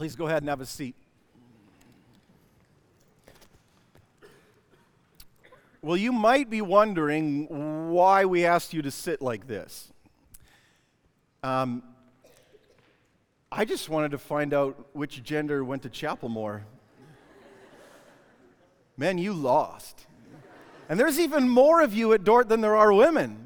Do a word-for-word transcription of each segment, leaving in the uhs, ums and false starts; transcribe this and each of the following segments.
Please go ahead and have a seat. Well, you might be wondering why we asked you to sit like this. Um, I just wanted to find out which gender went to chapel more. Men, you lost. And there's even more of you at Dort than there are women.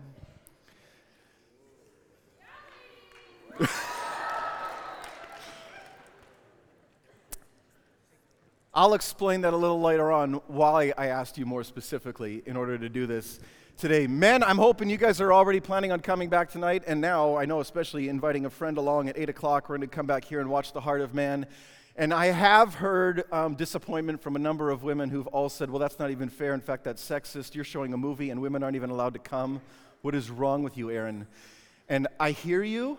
I'll explain that a little later on why I asked you more specifically in order to do this today. Men, I'm hoping you guys are already planning on coming back tonight, and now I know especially inviting a friend along at eight o'clock. We're going to come back here and watch The Heart of Man. And I have heard um, disappointment from a number of women who've all said, well, that's not even fair. In fact, that's sexist. You're showing a movie and women aren't even allowed to come. What is wrong with you, Aaron? And I hear you.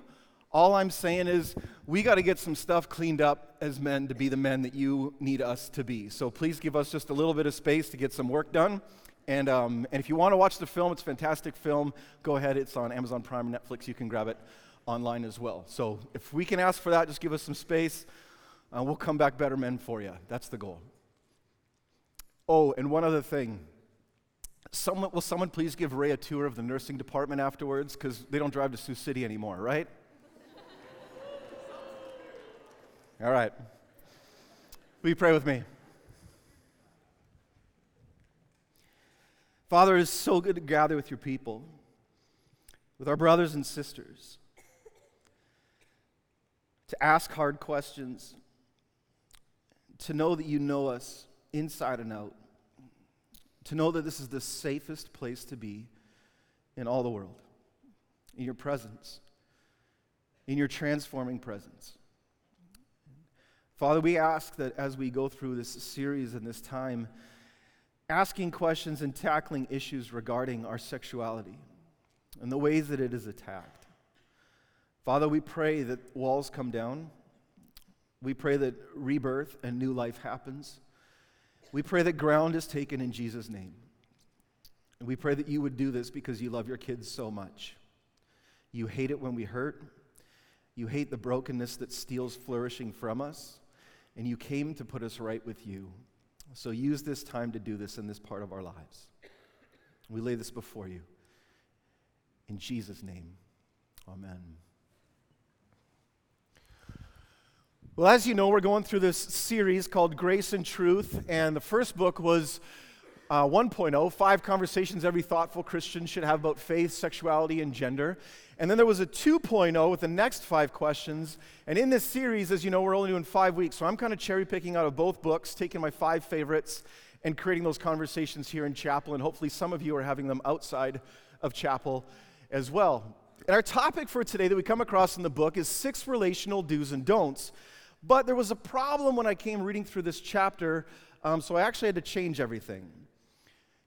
All I'm saying is we got to get some stuff cleaned up as men to be the men that you need us to be. So please give us just a little bit of space to get some work done. And, um, and if you want to watch the film, it's a fantastic film. Go ahead. It's on Amazon Prime, Netflix. You can grab it online as well. So if we can ask for that, just give us some space. Uh, we'll come back better men for you. That's the goal. Oh, and one other thing. Someone, will someone please give Ray a tour of the nursing department afterwards? Because they don't drive to Sioux City anymore, right? All right. Will you pray with me? Father, it is so good to gather with your people, with our brothers and sisters, to ask hard questions, to know that you know us inside and out, to know that this is the safest place to be in all the world, in your presence, in your transforming presence. Father, we ask that as we go through this series and this time, asking questions and tackling issues regarding our sexuality and the ways that it is attacked. Father, we pray that walls come down. We pray that rebirth and new life happens. We pray that ground is taken in Jesus' name. And we pray that you would do this because you love your kids so much. You hate it when we hurt. You hate the brokenness that steals flourishing from us. And you came to put us right with you. So use this time to do this in this part of our lives. We lay this before you. In Jesus' name, amen. Well, as you know, we're going through this series called Grace and Truth. And the first book was uh, one point oh, Five Conversations Every Thoughtful Christian Should Have About Faith, Sexuality, and Gender. And then there was a two point oh with the next five questions. And in this series, as you know, we're only doing five weeks. So I'm kind of cherry picking out of both books, taking my five favorites and creating those conversations here in chapel. And hopefully some of you are having them outside of chapel as well. And our topic for today that we come across in the book is six relational do's and don'ts. But there was a problem when I came reading through this chapter, um, so I actually had to change everything.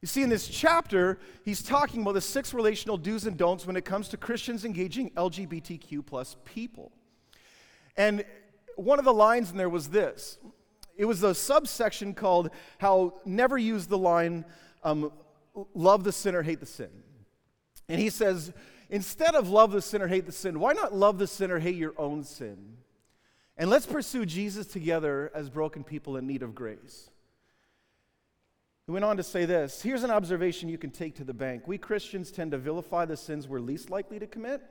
You see, in this chapter, he's talking about the six relational do's and don'ts when it comes to Christians engaging L G B T Q plus people. And one of the lines in there was this. It was a subsection called how never use the line, um, love the sinner, hate the sin. And he says, instead of love the sinner, hate the sin, why not love the sinner, hate your own sin? And let's pursue Jesus together as broken people in need of grace. He went on to say this, here's an observation you can take to the bank. We Christians tend to vilify the sins we're least likely to commit,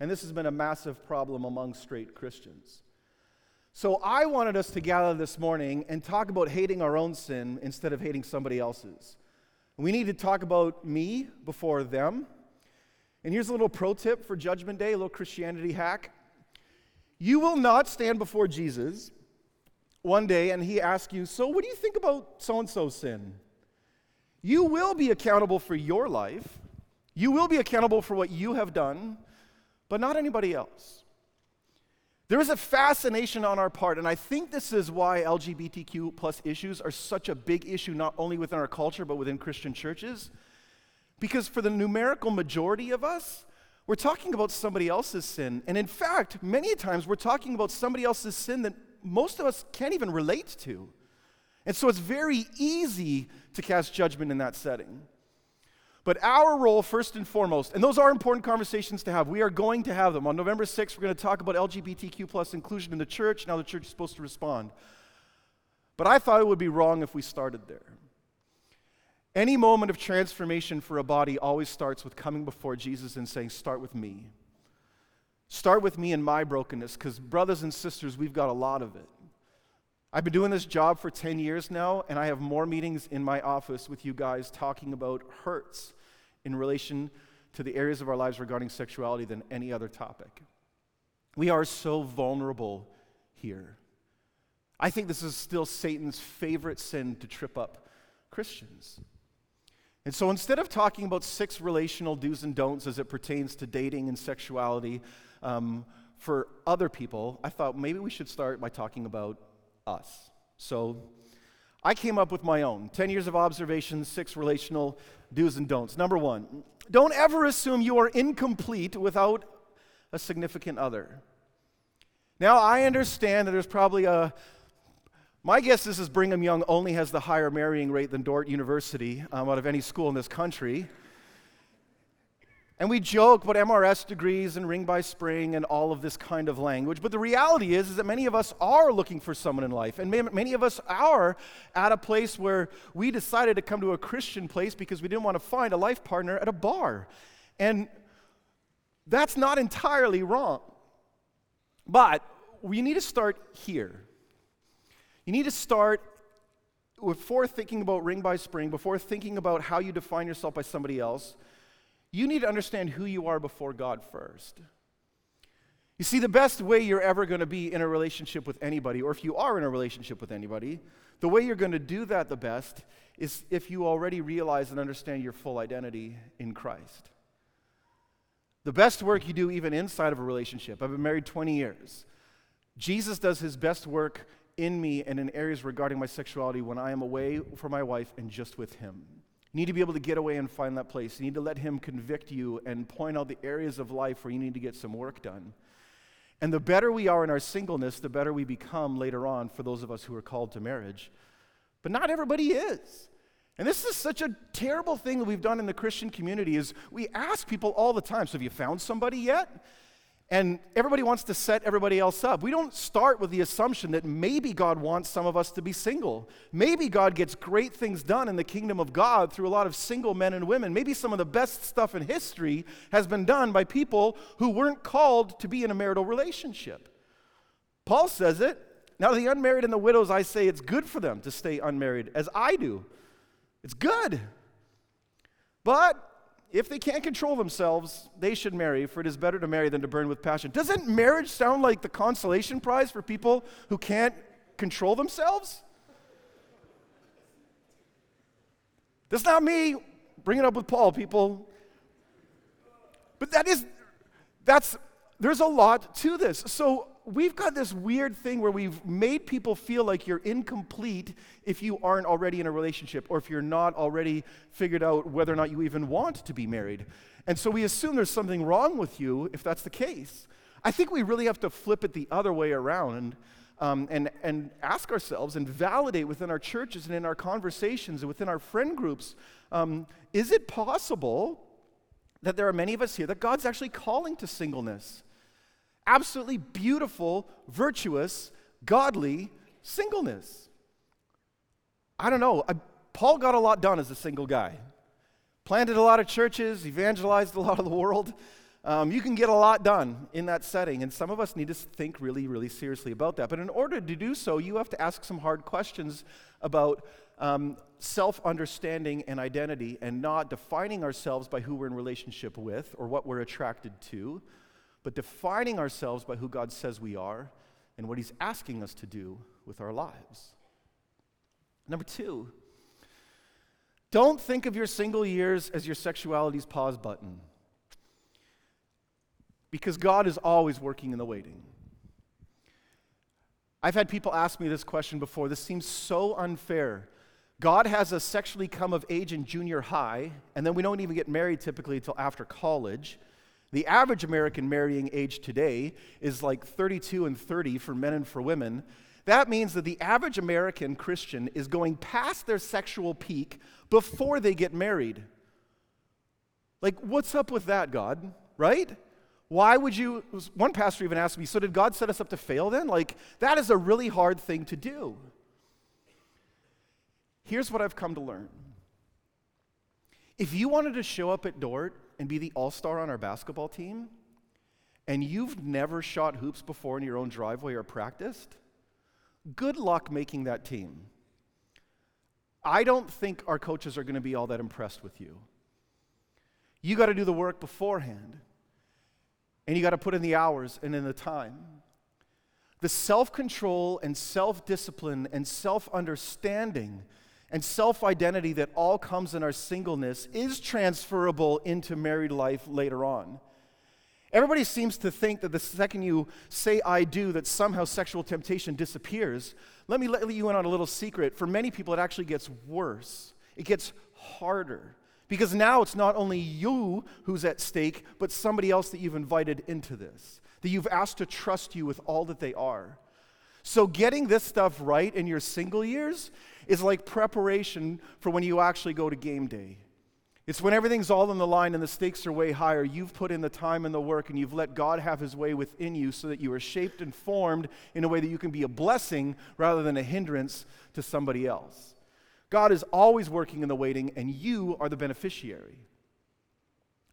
and this has been a massive problem among straight Christians. So I wanted us to gather this morning and talk about hating our own sin instead of hating somebody else's. We need to talk about me before them. And here's a little pro tip for Judgment Day, a little Christianity hack. You will not stand before Jesus one day, and he asks you, so what do you think about so-and-so's sin? You will be accountable for your life. You will be accountable for what you have done, but not anybody else. There is a fascination on our part, and I think this is why L G B T Q plus issues are such a big issue, not only within our culture, but within Christian churches, because for the numerical majority of us, we're talking about somebody else's sin. And in fact, many times we're talking about somebody else's sin that most of us can't even relate to. And so it's very easy to cast judgment in that setting. But our role, first and foremost, and those are important conversations to have. We are going to have them. On November sixth, we're going to talk about L G B T Q plus inclusion in the church, and how the church is supposed to respond. But I thought it would be wrong if we started there. Any moment of transformation for a body always starts with coming before Jesus and saying, start with me. Start with me and my brokenness, because brothers and sisters, we've got a lot of it. I've been doing this job for ten years now, and I have more meetings in my office with you guys talking about hurts in relation to the areas of our lives regarding sexuality than any other topic. We are so vulnerable here. I think this is still Satan's favorite sin to trip up Christians. And so instead of talking about six relational do's and don'ts as it pertains to dating and sexuality um, for other people, I thought maybe we should start by talking about us. So I came up with my own. Ten years of observation, six relational do's and don'ts. Number one, don't ever assume you are incomplete without a significant other. Now, I understand that there's probably a, my guess is, is Brigham Young only has the higher marrying rate than Dort University um, out of any school in this country. And we joke about M R S degrees and ring by spring and all of this kind of language. But the reality is, is that many of us are looking for someone in life. And many of us are at a place where we decided to come to a Christian place because we didn't want to find a life partner at a bar. And that's not entirely wrong. But we need to start here. You need to start before thinking about ring by spring, before thinking about how you define yourself by somebody else. You need to understand who you are before God first. You see, the best way you're ever going to be in a relationship with anybody, or if you are in a relationship with anybody, the way you're going to do that the best is if you already realize and understand your full identity in Christ. The best work you do even inside of a relationship. I've been married twenty years. Jesus does his best work in me and in areas regarding my sexuality when I am away from my wife and just with him. You need to be able to get away and find that place. You need to let him convict you and point out the areas of life where you need to get some work done. And the better we are in our singleness, the better we become later on for those of us who are called to marriage. But not everybody is. And this is such a terrible thing that we've done in the Christian community, is we ask people all the time, so have you found somebody yet? And everybody wants to set everybody else up. We don't start with the assumption that maybe God wants some of us to be single. Maybe God gets great things done in the kingdom of God through a lot of single men and women. Maybe some of the best stuff in history has been done by people who weren't called to be in a marital relationship. Paul says it. Now the unmarried and the widows, I say it's good for them to stay unmarried, as I do. It's good. But if they can't control themselves, they should marry, for it is better to marry than to burn with passion. Doesn't marriage sound like the consolation prize for people who can't control themselves? That's not me bringing it up with Paul, people. But that is, that's, there's a lot to this. So we've got this weird thing where we've made people feel like you're incomplete if you aren't already in a relationship, or if you're not already figured out whether or not you even want to be married. And so we assume there's something wrong with you if that's the case. I think we really have to flip it the other way around um, and, and ask ourselves and validate within our churches and in our conversations and within our friend groups, um, is it possible that there are many of us here that God's actually calling to singleness? Absolutely beautiful, virtuous, godly singleness. I don't know. I, Paul got a lot done as a single guy. Planted a lot of churches, evangelized a lot of the world. Um, you can get a lot done in that setting, and some of us need to think really, really seriously about that. But in order to do so, you have to ask some hard questions about um, self-understanding and identity, and not defining ourselves by who we're in relationship with or what we're attracted to, but defining ourselves by who God says we are and what he's asking us to do with our lives. Number two, don't think of your single years as your sexuality's pause button, because God is always working in the waiting. I've had people ask me this question before. This seems so unfair. God has us sexually come of age in junior high, and then we don't even get married typically until after college. The average American marrying age today is like thirty-two and thirty for men and for women. That means that the average American Christian is going past their sexual peak before they get married. Like, what's up with that, God, right? Why would you, one pastor even asked me, so did God set us up to fail then? Like, that is a really hard thing to do. Here's what I've come to learn. If you wanted to show up at Dort and be the all-star on our basketball team, and you've never shot hoops before in your own driveway or practiced, good luck making that team. I don't think our coaches are going to be all that impressed with you. You got to do the work beforehand, and you got to put in the hours and in the time. The self-control and self-discipline and self-understanding and self-identity that all comes in our singleness is transferable into married life later on. Everybody seems to think that the second you say I do, that somehow sexual temptation disappears. Let me let you in on a little secret. For many people, it actually gets worse. It gets harder. Because now it's not only you who's at stake, but somebody else that you've invited into this, that you've asked to trust you with all that they are. So getting this stuff right in your single years is like preparation for when you actually go to game day. It's when everything's all on the line and the stakes are way higher. You've put in the time and the work, and you've let God have his way within you so that you are shaped and formed in a way that you can be a blessing rather than a hindrance to somebody else. God is always working in the waiting, and you are the beneficiary.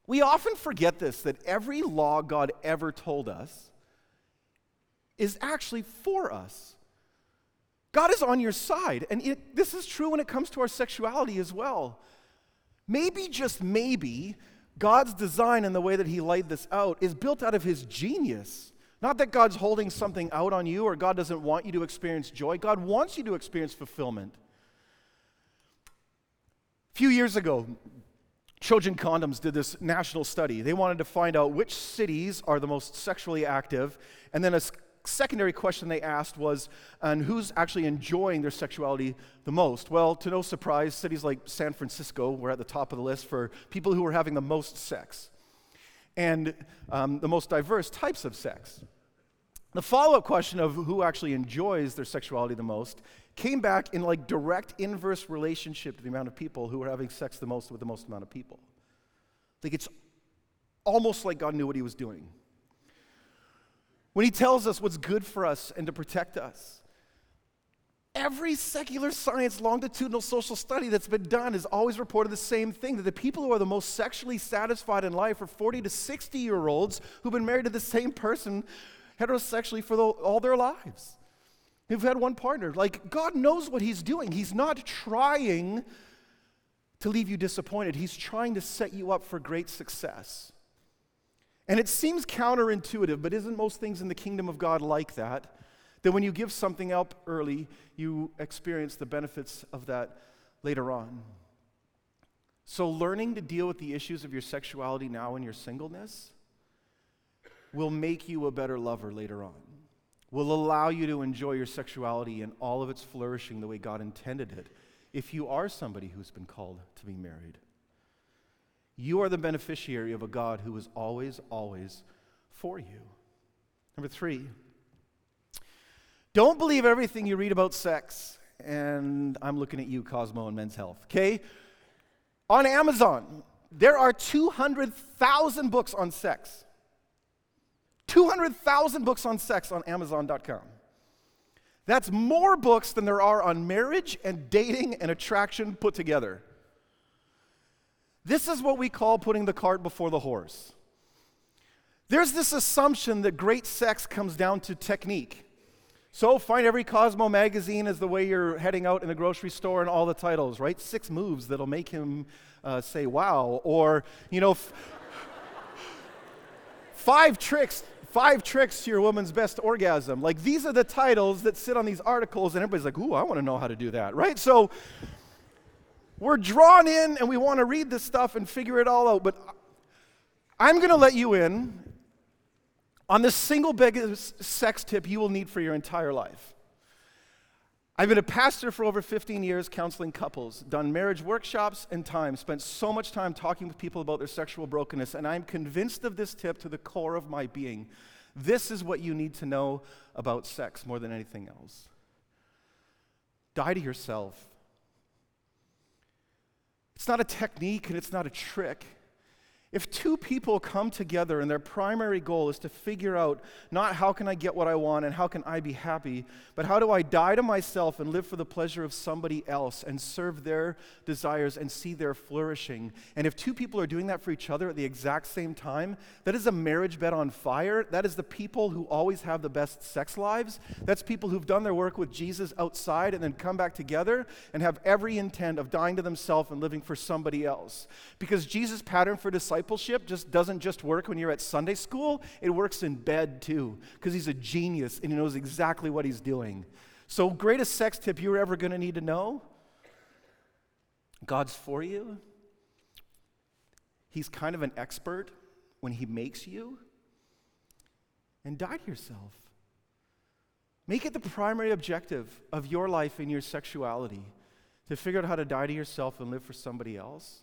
We often forget this, that every law God ever told us is actually for us. God is on your side, and it, this is true when it comes to our sexuality as well. Maybe, just maybe, God's design and the way that he laid this out is built out of his genius. Not that God's holding something out on you or God doesn't want you to experience joy. God wants you to experience fulfillment. A few years ago, Trojan Condoms did this national study. They wanted to find out which cities are the most sexually active, and then a secondary question they asked was, and who's actually enjoying their sexuality the most? Well, to no surprise, cities like San Francisco were at the top of the list for people who were having the most sex and um, the most diverse types of sex. The follow-up question of who actually enjoys their sexuality the most came back in like direct inverse relationship to the amount of people who were having sex the most with the most amount of people. Like, it's almost like God knew what he was doing. When he tells us what's good for us and to protect us, every secular science longitudinal social study that's been done has always reported the same thing, that the people who are the most sexually satisfied in life are forty to sixty-year-olds who've been married to the same person heterosexually for the, all their lives, who've had one partner. Like, God knows what he's doing. He's not trying to leave you disappointed. He's trying to set you up for great success. And it seems counterintuitive, but isn't most things in the kingdom of God like that? That when you give something up early, you experience the benefits of that later on. So learning to deal with the issues of your sexuality now and your singleness will make you a better lover later on, will allow you to enjoy your sexuality and all of its flourishing the way God intended it, if you are somebody who's been called to be married. You are the beneficiary of a God who is always, always for you. Number three, don't believe everything you read about sex. And I'm looking at you, Cosmo and Men's Health, okay? On Amazon, there are two hundred thousand books on sex. two hundred thousand books on sex on Amazon dot com. That's more books than there are on marriage and dating and attraction put together. This is what we call putting the cart before the horse. There's this assumption that great sex comes down to technique. So find every Cosmo magazine as the way you're heading out in the grocery store and all the titles, right? Six moves that'll make him uh, say, wow, or, you know, f- five tricks, five tricks to your woman's best orgasm. Like, these are the titles that sit on these articles, and everybody's like, ooh, I want to know how to do that, right? So we're drawn in, and we want to read this stuff and figure it all out. But I'm going to let you in on the single biggest sex tip you will need for your entire life. I've been a pastor for over fifteen years, counseling couples, done marriage workshops and time, spent so much time talking with people about their sexual brokenness, and I'm convinced of this tip to the core of my being. This is what you need to know about sex more than anything else. Die to yourself. It's not a technique and it's not a trick. If two people come together and their primary goal is to figure out not how can I get what I want and how can I be happy, but how do I die to myself and live for the pleasure of somebody else and serve their desires and see their flourishing. And if two people are doing that for each other at the exact same time, that is a marriage bed on fire. That is the people who always have the best sex lives. That's people who've done their work with Jesus outside and then come back together and have every intent of dying to themselves and living for somebody else. Because Jesus' pattern for disciples just doesn't just work when you're at Sunday school, it works in bed too, because he's a genius and he knows exactly what he's doing. So greatest sex tip you're ever going to need to know, God's for you. He's kind of an expert when he makes you. And die to yourself. Make it the primary objective of your life and your sexuality, to figure out how to die to yourself and live for somebody else.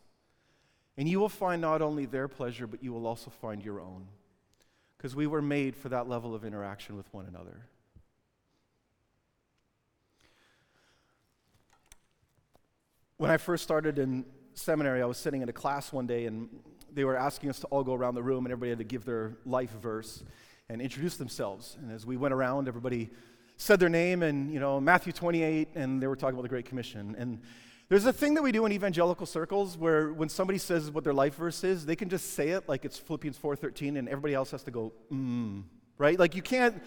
And you will find not only their pleasure, but you will also find your own. Because we were made for that level of interaction with one another. When I first started in seminary, I was sitting in a class one day, and they were asking us to all go around the room, and everybody had to give their life verse and introduce themselves. And as we went around, everybody said their name, and, you know, Matthew twenty-eight, and they were talking about the Great Commission. And there's a thing that we do in evangelical circles where when somebody says what their life verse is, they can just say it like it's Philippians four thirteen and everybody else has to go, mm, right? Like you can't,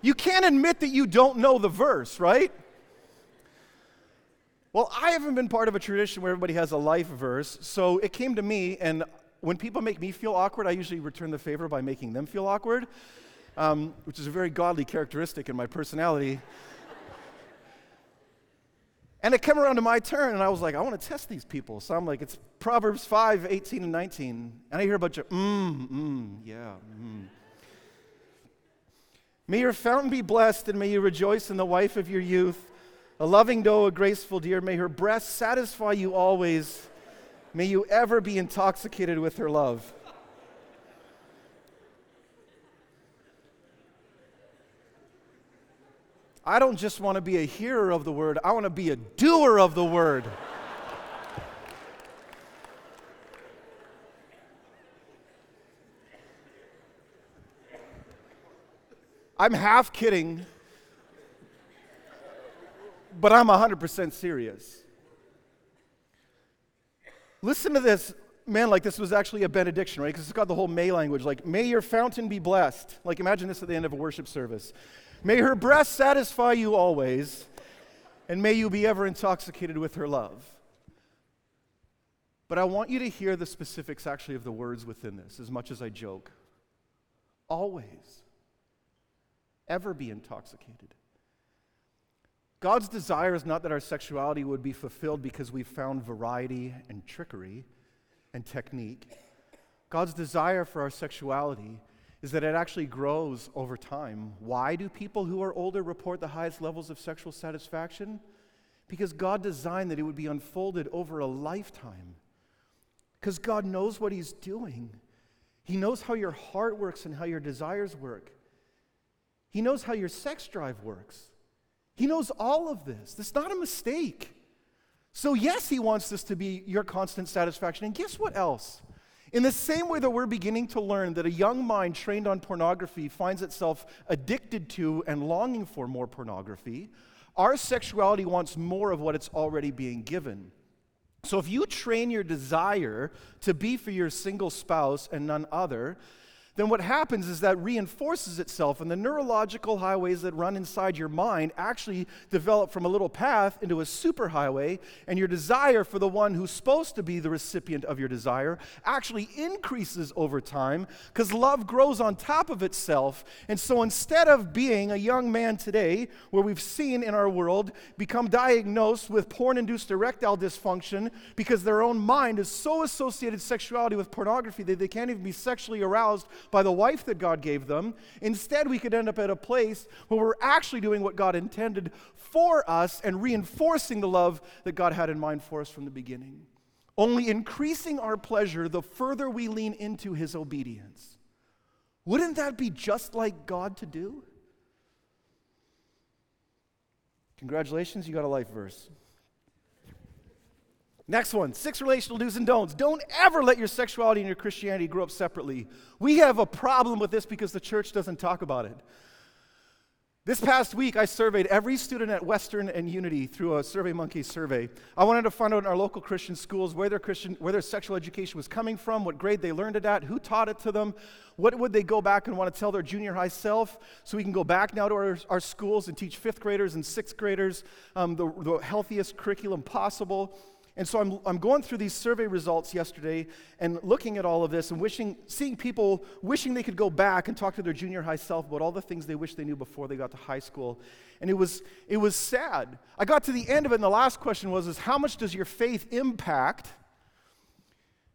you can't admit that you don't know the verse, right? Well, I haven't been part of a tradition where everybody has a life verse, so it came to me, and when people make me feel awkward, I usually return the favor by making them feel awkward, um, which is a very godly characteristic in my personality. And it came around to my turn, and I was like, I want to test these people. So I'm like, it's Proverbs five, eighteen, and nineteen. And I hear a bunch of, mm, mm, yeah, mm. May your fountain be blessed, and may you rejoice in the wife of your youth, a loving doe, a graceful deer. May her breast satisfy you always. May you ever be intoxicated with her love. I don't just want to be a hearer of the word, I want to be a doer of the word. I'm half kidding, but I'm one hundred percent serious. Listen to this. Man, like this was actually a benediction, right? Because it's got the whole may language, like, may your fountain be blessed. Like, imagine this at the end of a worship service. May her breast satisfy you always, and may you be ever intoxicated with her love. But I want you to hear the specifics actually of the words within this, as much as I joke. Always. Ever be intoxicated. God's desire is not that our sexuality would be fulfilled because we found variety and trickery and technique. God's desire for our sexuality is that it actually grows over time. Why do people who are older report the highest levels of sexual satisfaction? Because God designed that it would be unfolded over a lifetime. Because God knows what he's doing. He knows how your heart works and how your desires work. He knows how your sex drive works. He knows all of this. This is not a mistake. So yes, he wants this to be your constant satisfaction. And guess what else? In the same way that we're beginning to learn that a young mind trained on pornography finds itself addicted to and longing for more pornography, our sexuality wants more of what it's already being given. So if you train your desire to be for your single spouse and none other, then what happens is that reinforces itself, and the neurological highways that run inside your mind actually develop from a little path into a superhighway, and your desire for the one who's supposed to be the recipient of your desire actually increases over time because love grows on top of itself. And so instead of being a young man today, where we've seen in our world become diagnosed with porn-induced erectile dysfunction because their own mind is so associated sexuality with pornography that they can't even be sexually aroused by the wife that God gave them. Instead, we could end up at a place where we're actually doing what God intended for us and reinforcing the love that God had in mind for us from the beginning. Only increasing our pleasure the further we lean into his obedience. Wouldn't that be just like God to do? Congratulations, you got a life verse. Next one, six relational do's and don'ts. Don't ever let your sexuality and your Christianity grow up separately. We have a problem with this because the church doesn't talk about it. This past week, I surveyed every student at Western and Unity through a SurveyMonkey survey. I wanted to find out in our local Christian schools where their Christian, where their sexual education was coming from, what grade they learned it at, who taught it to them, what would they go back and want to tell their junior high self, so we can go back now to our, our schools and teach fifth graders and sixth graders um, the, the healthiest curriculum possible. And so I'm I'm going through these survey results yesterday and looking at all of this and wishing, seeing people wishing they could go back and talk to their junior high self about all the things they wish they knew before they got to high school. And it was it was sad. I got to the end of it, and the last question was, is how much does your faith impact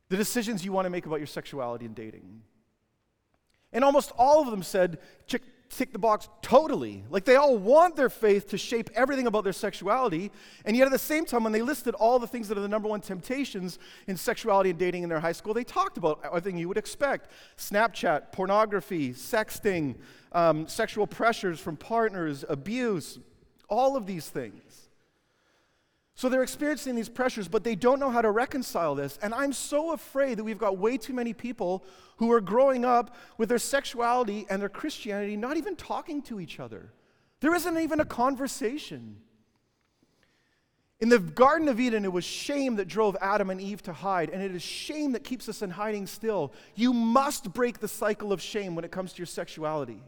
the decisions you want to make about your sexuality and dating? And almost all of them said, check, tick the box totally. Like, they all want their faith to shape everything about their sexuality, and yet at the same time, when they listed all the things that are the number one temptations in sexuality and dating in their high school, they talked about everything you would expect: Snapchat, pornography, sexting, um, sexual pressures from partners, abuse, all of these things. So they're experiencing these pressures, but they don't know how to reconcile this. And I'm so afraid that we've got way too many people who are growing up with their sexuality and their Christianity not even talking to each other. There isn't even a conversation. In the Garden of Eden, it was shame that drove Adam and Eve to hide, and it is shame that keeps us in hiding still. You must break the cycle of shame when it comes to your sexuality.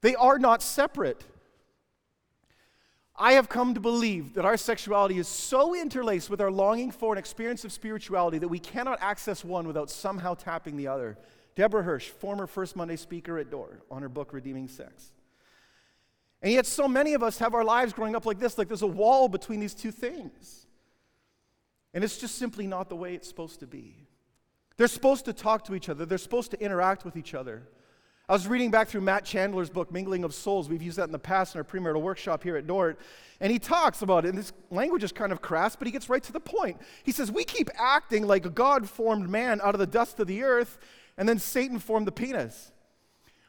They are not separate. I have come to believe that our sexuality is so interlaced with our longing for an experience of spirituality that we cannot access one without somehow tapping the other. Deborah Hirsch, former First Monday speaker at Dort, on her book, Redeeming Sex. And yet so many of us have our lives growing up like this, like there's a wall between these two things. And it's just simply not the way it's supposed to be. They're supposed to talk to each other. They're supposed to interact with each other. I was reading back through Matt Chandler's book, Mingling of Souls. We've used that in the past in our premarital workshop here at Dort. And he talks about it, and this language is kind of crass, but he gets right to the point. He says, we keep acting like God formed man out of the dust of the earth, and then Satan formed the penis.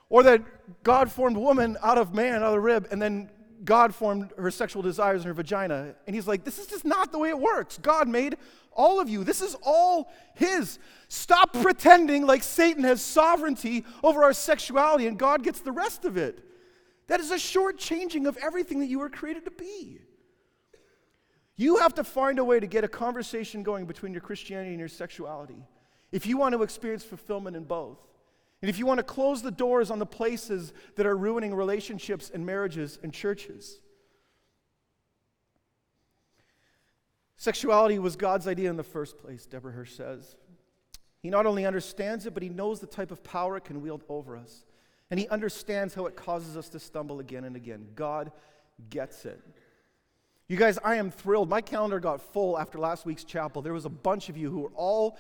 Or that God formed woman out of man, out of the rib, and then God formed her sexual desires in her vagina. And he's like, this is just not the way it works. God made all of you. This is all his. Stop pretending like Satan has sovereignty over our sexuality and God gets the rest of it. That is a shortchanging of everything that you were created to be. You have to find a way to get a conversation going between your Christianity and your sexuality if you want to experience fulfillment in both. And if you want to close the doors on the places that are ruining relationships and marriages and churches. Sexuality was God's idea in the first place, Deborah Hirsch says. He not only understands it, but he knows the type of power it can wield over us. And he understands how it causes us to stumble again and again. God gets it. You guys, I am thrilled. My calendar got full after last week's chapel. There was a bunch of you who were all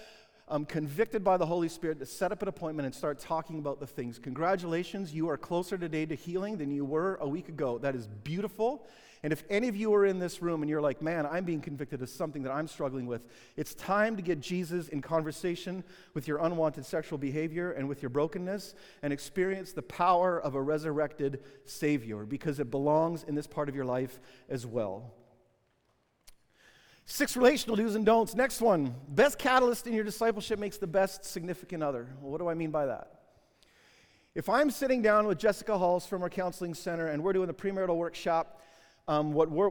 I'm convicted by the Holy Spirit to set up an appointment and start talking about the things. Congratulations, you are closer today to healing than you were a week ago. That is beautiful. And if any of you are in this room and you're like, man, I'm being convicted of something that I'm struggling with, it's time to get Jesus in conversation with your unwanted sexual behavior and with your brokenness and experience the power of a resurrected Savior, because it belongs in this part of your life as well. Six relational do's and don'ts. Next one, best catalyst in your discipleship makes the best significant other. Well, what do I mean by that? If I'm sitting down with Jessica Halls from our counseling center and we're doing the premarital workshop, um, what we're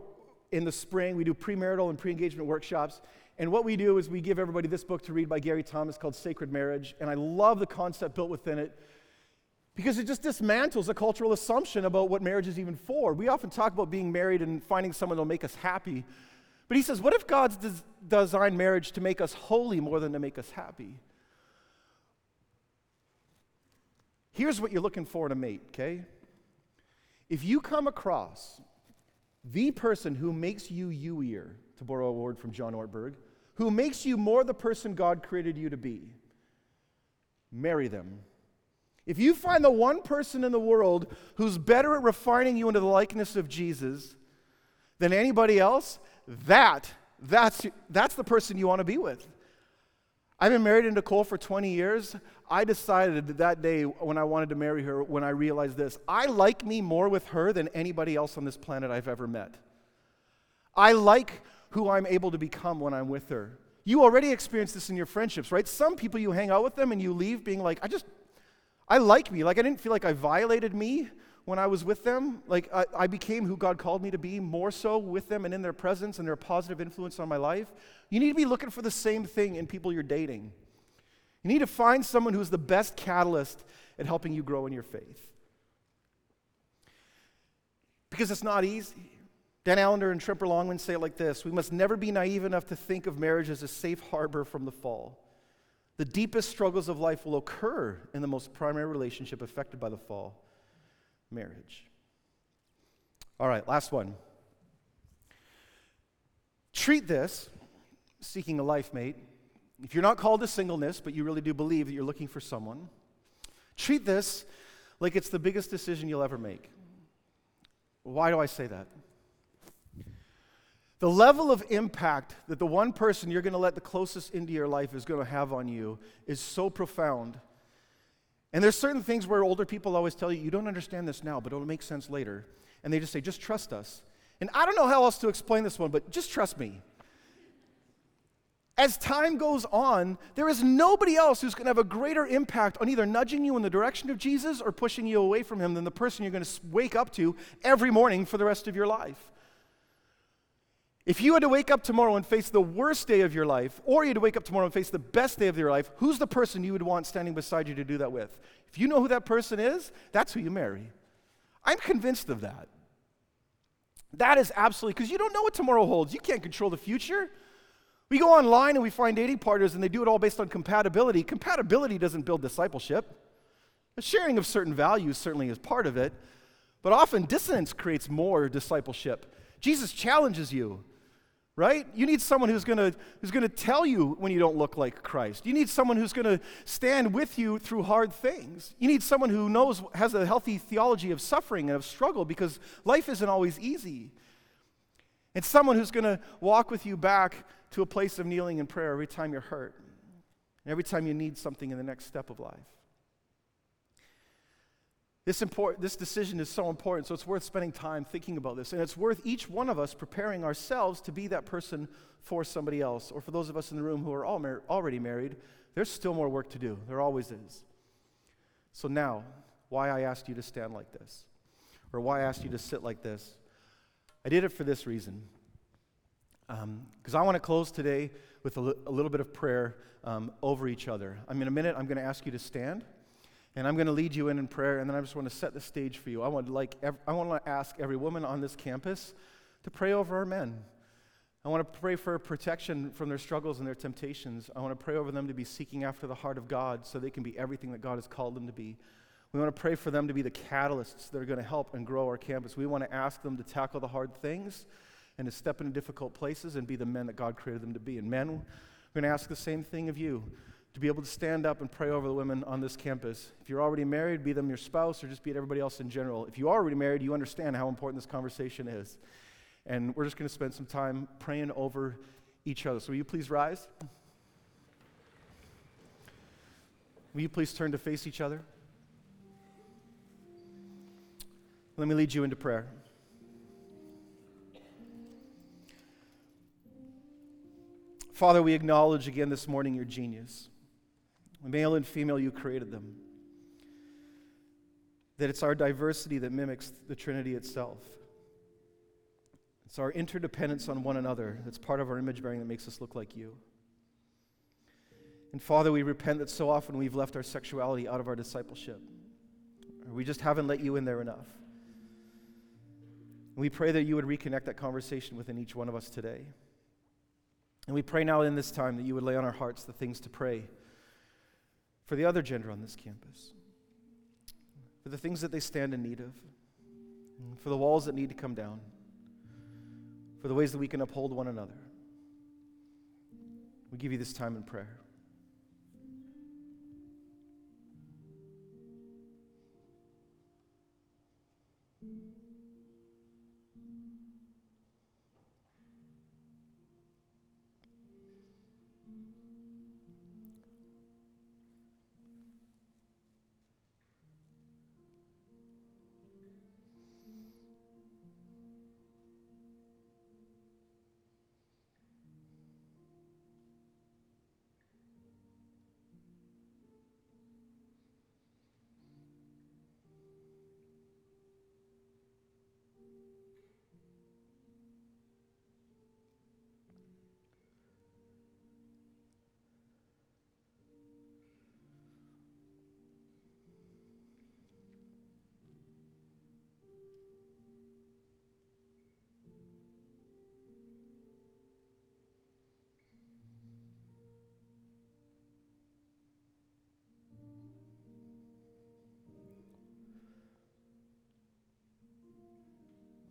in the spring, we do premarital and pre-engagement workshops, and what we do is we give everybody this book to read by Gary Thomas called Sacred Marriage, and I love the concept built within it, because it just dismantles a cultural assumption about what marriage is even for. We often talk about being married and finding someone that'll make us happy, but he says, what if God's des- designed marriage to make us holy more than to make us happy? Here's what you're looking for in a mate, okay? If you come across the person who makes you you-ier, to borrow a word from John Ortberg, who makes you more the person God created you to be, marry them. If you find the one person in the world who's better at refining you into the likeness of Jesus than anybody else, That, that's, that's the person you want to be with. I've been married to Nicole for twenty years. I decided that, that day when I wanted to marry her, when I realized this, I like me more with her than anybody else on this planet I've ever met. I like who I'm able to become when I'm with her. You already experience this in your friendships, right? Some people, you hang out with them and you leave being like, I just, I like me. Like, I didn't feel like I violated me when I was with them. Like, I, I became who God called me to be, more so with them and in their presence and their positive influence on my life. You need to be looking for the same thing in people you're dating. You need to find someone who's the best catalyst at helping you grow in your faith. Because it's not easy. Dan Allender and Tremper Longman say it like this: we must never be naive enough to think of marriage as a safe harbor from the fall. The deepest struggles of life will occur in the most primary relationship affected by the fall, marriage. All right, last one. Treat this, seeking a life mate, if you're not called to singleness, but you really do believe that you're looking for someone, treat this like it's the biggest decision you'll ever make. Why do I say that? The level of impact that the one person you're going to let the closest into your life is going to have on you is so profound. And there's certain things where older people always tell you, you don't understand this now, but it'll make sense later. And they just say, just trust us. And I don't know how else to explain this one, but just trust me. As time goes on, there is nobody else who's going to have a greater impact on either nudging you in the direction of Jesus or pushing you away from him than the person you're going to wake up to every morning for the rest of your life. If you had to wake up tomorrow and face the worst day of your life, or you had to wake up tomorrow and face the best day of your life, who's the person you would want standing beside you to do that with? If you know who that person is, that's who you marry. I'm convinced of that. That is absolutely, because you don't know what tomorrow holds. You can't control the future. We go online and we find dating partners and they do it all based on compatibility. Compatibility doesn't build discipleship. The sharing of certain values certainly is part of it, but often dissonance creates more discipleship. Jesus challenges you. Right? You need someone who's going to who's going to tell you when you don't look like Christ. You need someone who's going to stand with you through hard things. You need someone who knows, has a healthy theology of suffering and of struggle, because life isn't always easy. And someone who's going to walk with you back to a place of kneeling in prayer every time you're hurt and every time you need something in the next step of life. This important, this decision is so important, so it's worth spending time thinking about this. And it's worth each one of us preparing ourselves to be that person for somebody else. Or for those of us in the room who are all mar- already married, there's still more work to do. There always is. So now, why I asked you to stand like this, or why I asked you to sit like this, I did it for this reason. Because um, I want to close today with a, li- a little bit of prayer um, over each other. I'm in a minute, I'm going to ask you to stand. And I'm going to lead you in in prayer, and then I just want to set the stage for you. I want like ev- I want to ask every woman on this campus to pray over our men. I want to pray for protection from their struggles and their temptations. I want to pray over them to be seeking after the heart of God so they can be everything that God has called them to be. We want to pray for them to be the catalysts that are going to help and grow our campus. We want to ask them to tackle the hard things and to step into difficult places and be the men that God created them to be. And men, we're going to ask the same thing of you, to be able to stand up and pray over the women on this campus. If you're already married, be them your spouse, or just be it everybody else in general. If you are already married, you understand how important this conversation is. And we're just going to spend some time praying over each other. So will you please rise? Will you please turn to face each other? Let me lead you into prayer. Father, we acknowledge again this morning your genius. Male and female, you created them. That it's our diversity that mimics the Trinity itself. It's our interdependence on one another that's part of our image bearing that makes us look like you. And Father, we repent that so often we've left our sexuality out of our discipleship. Or we just haven't let you in there enough. And we pray that you would reconnect that conversation within each one of us today. And we pray now in this time that you would lay on our hearts the things to pray for the other gender on this campus, for the things that they stand in need of, for the walls that need to come down, for the ways that we can uphold one another. We give you this time in prayer.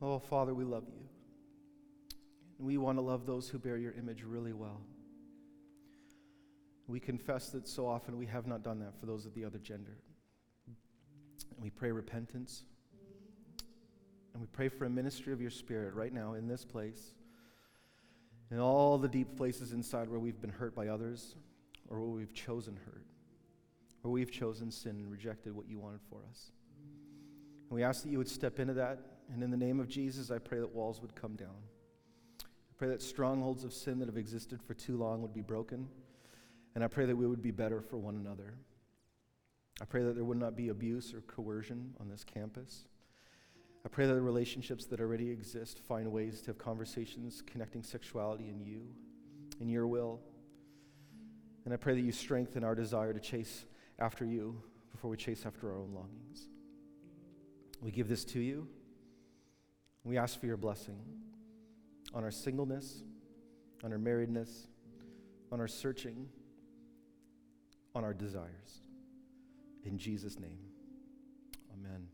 Oh, Father, we love you. And we want to love those who bear your image really well. We confess that so often we have not done that for those of the other gender. And we pray repentance. And we pray for a ministry of your Spirit right now in this place, in all the deep places inside where we've been hurt by others, or where we've chosen hurt, or we've chosen sin and rejected what you wanted for us. And we ask that you would step into that, and in the name of Jesus, I pray that walls would come down. I pray that strongholds of sin that have existed for too long would be broken, and I pray that we would be better for one another. I pray that there would not be abuse or coercion on this campus. I pray that the relationships that already exist find ways to have conversations connecting sexuality and you, and your will. And I pray that you strengthen our desire to chase after you before we chase after our own longings. We give this to you. We ask for your blessing on our singleness, on our marriedness, on our searching, on our desires. In Jesus' name, amen.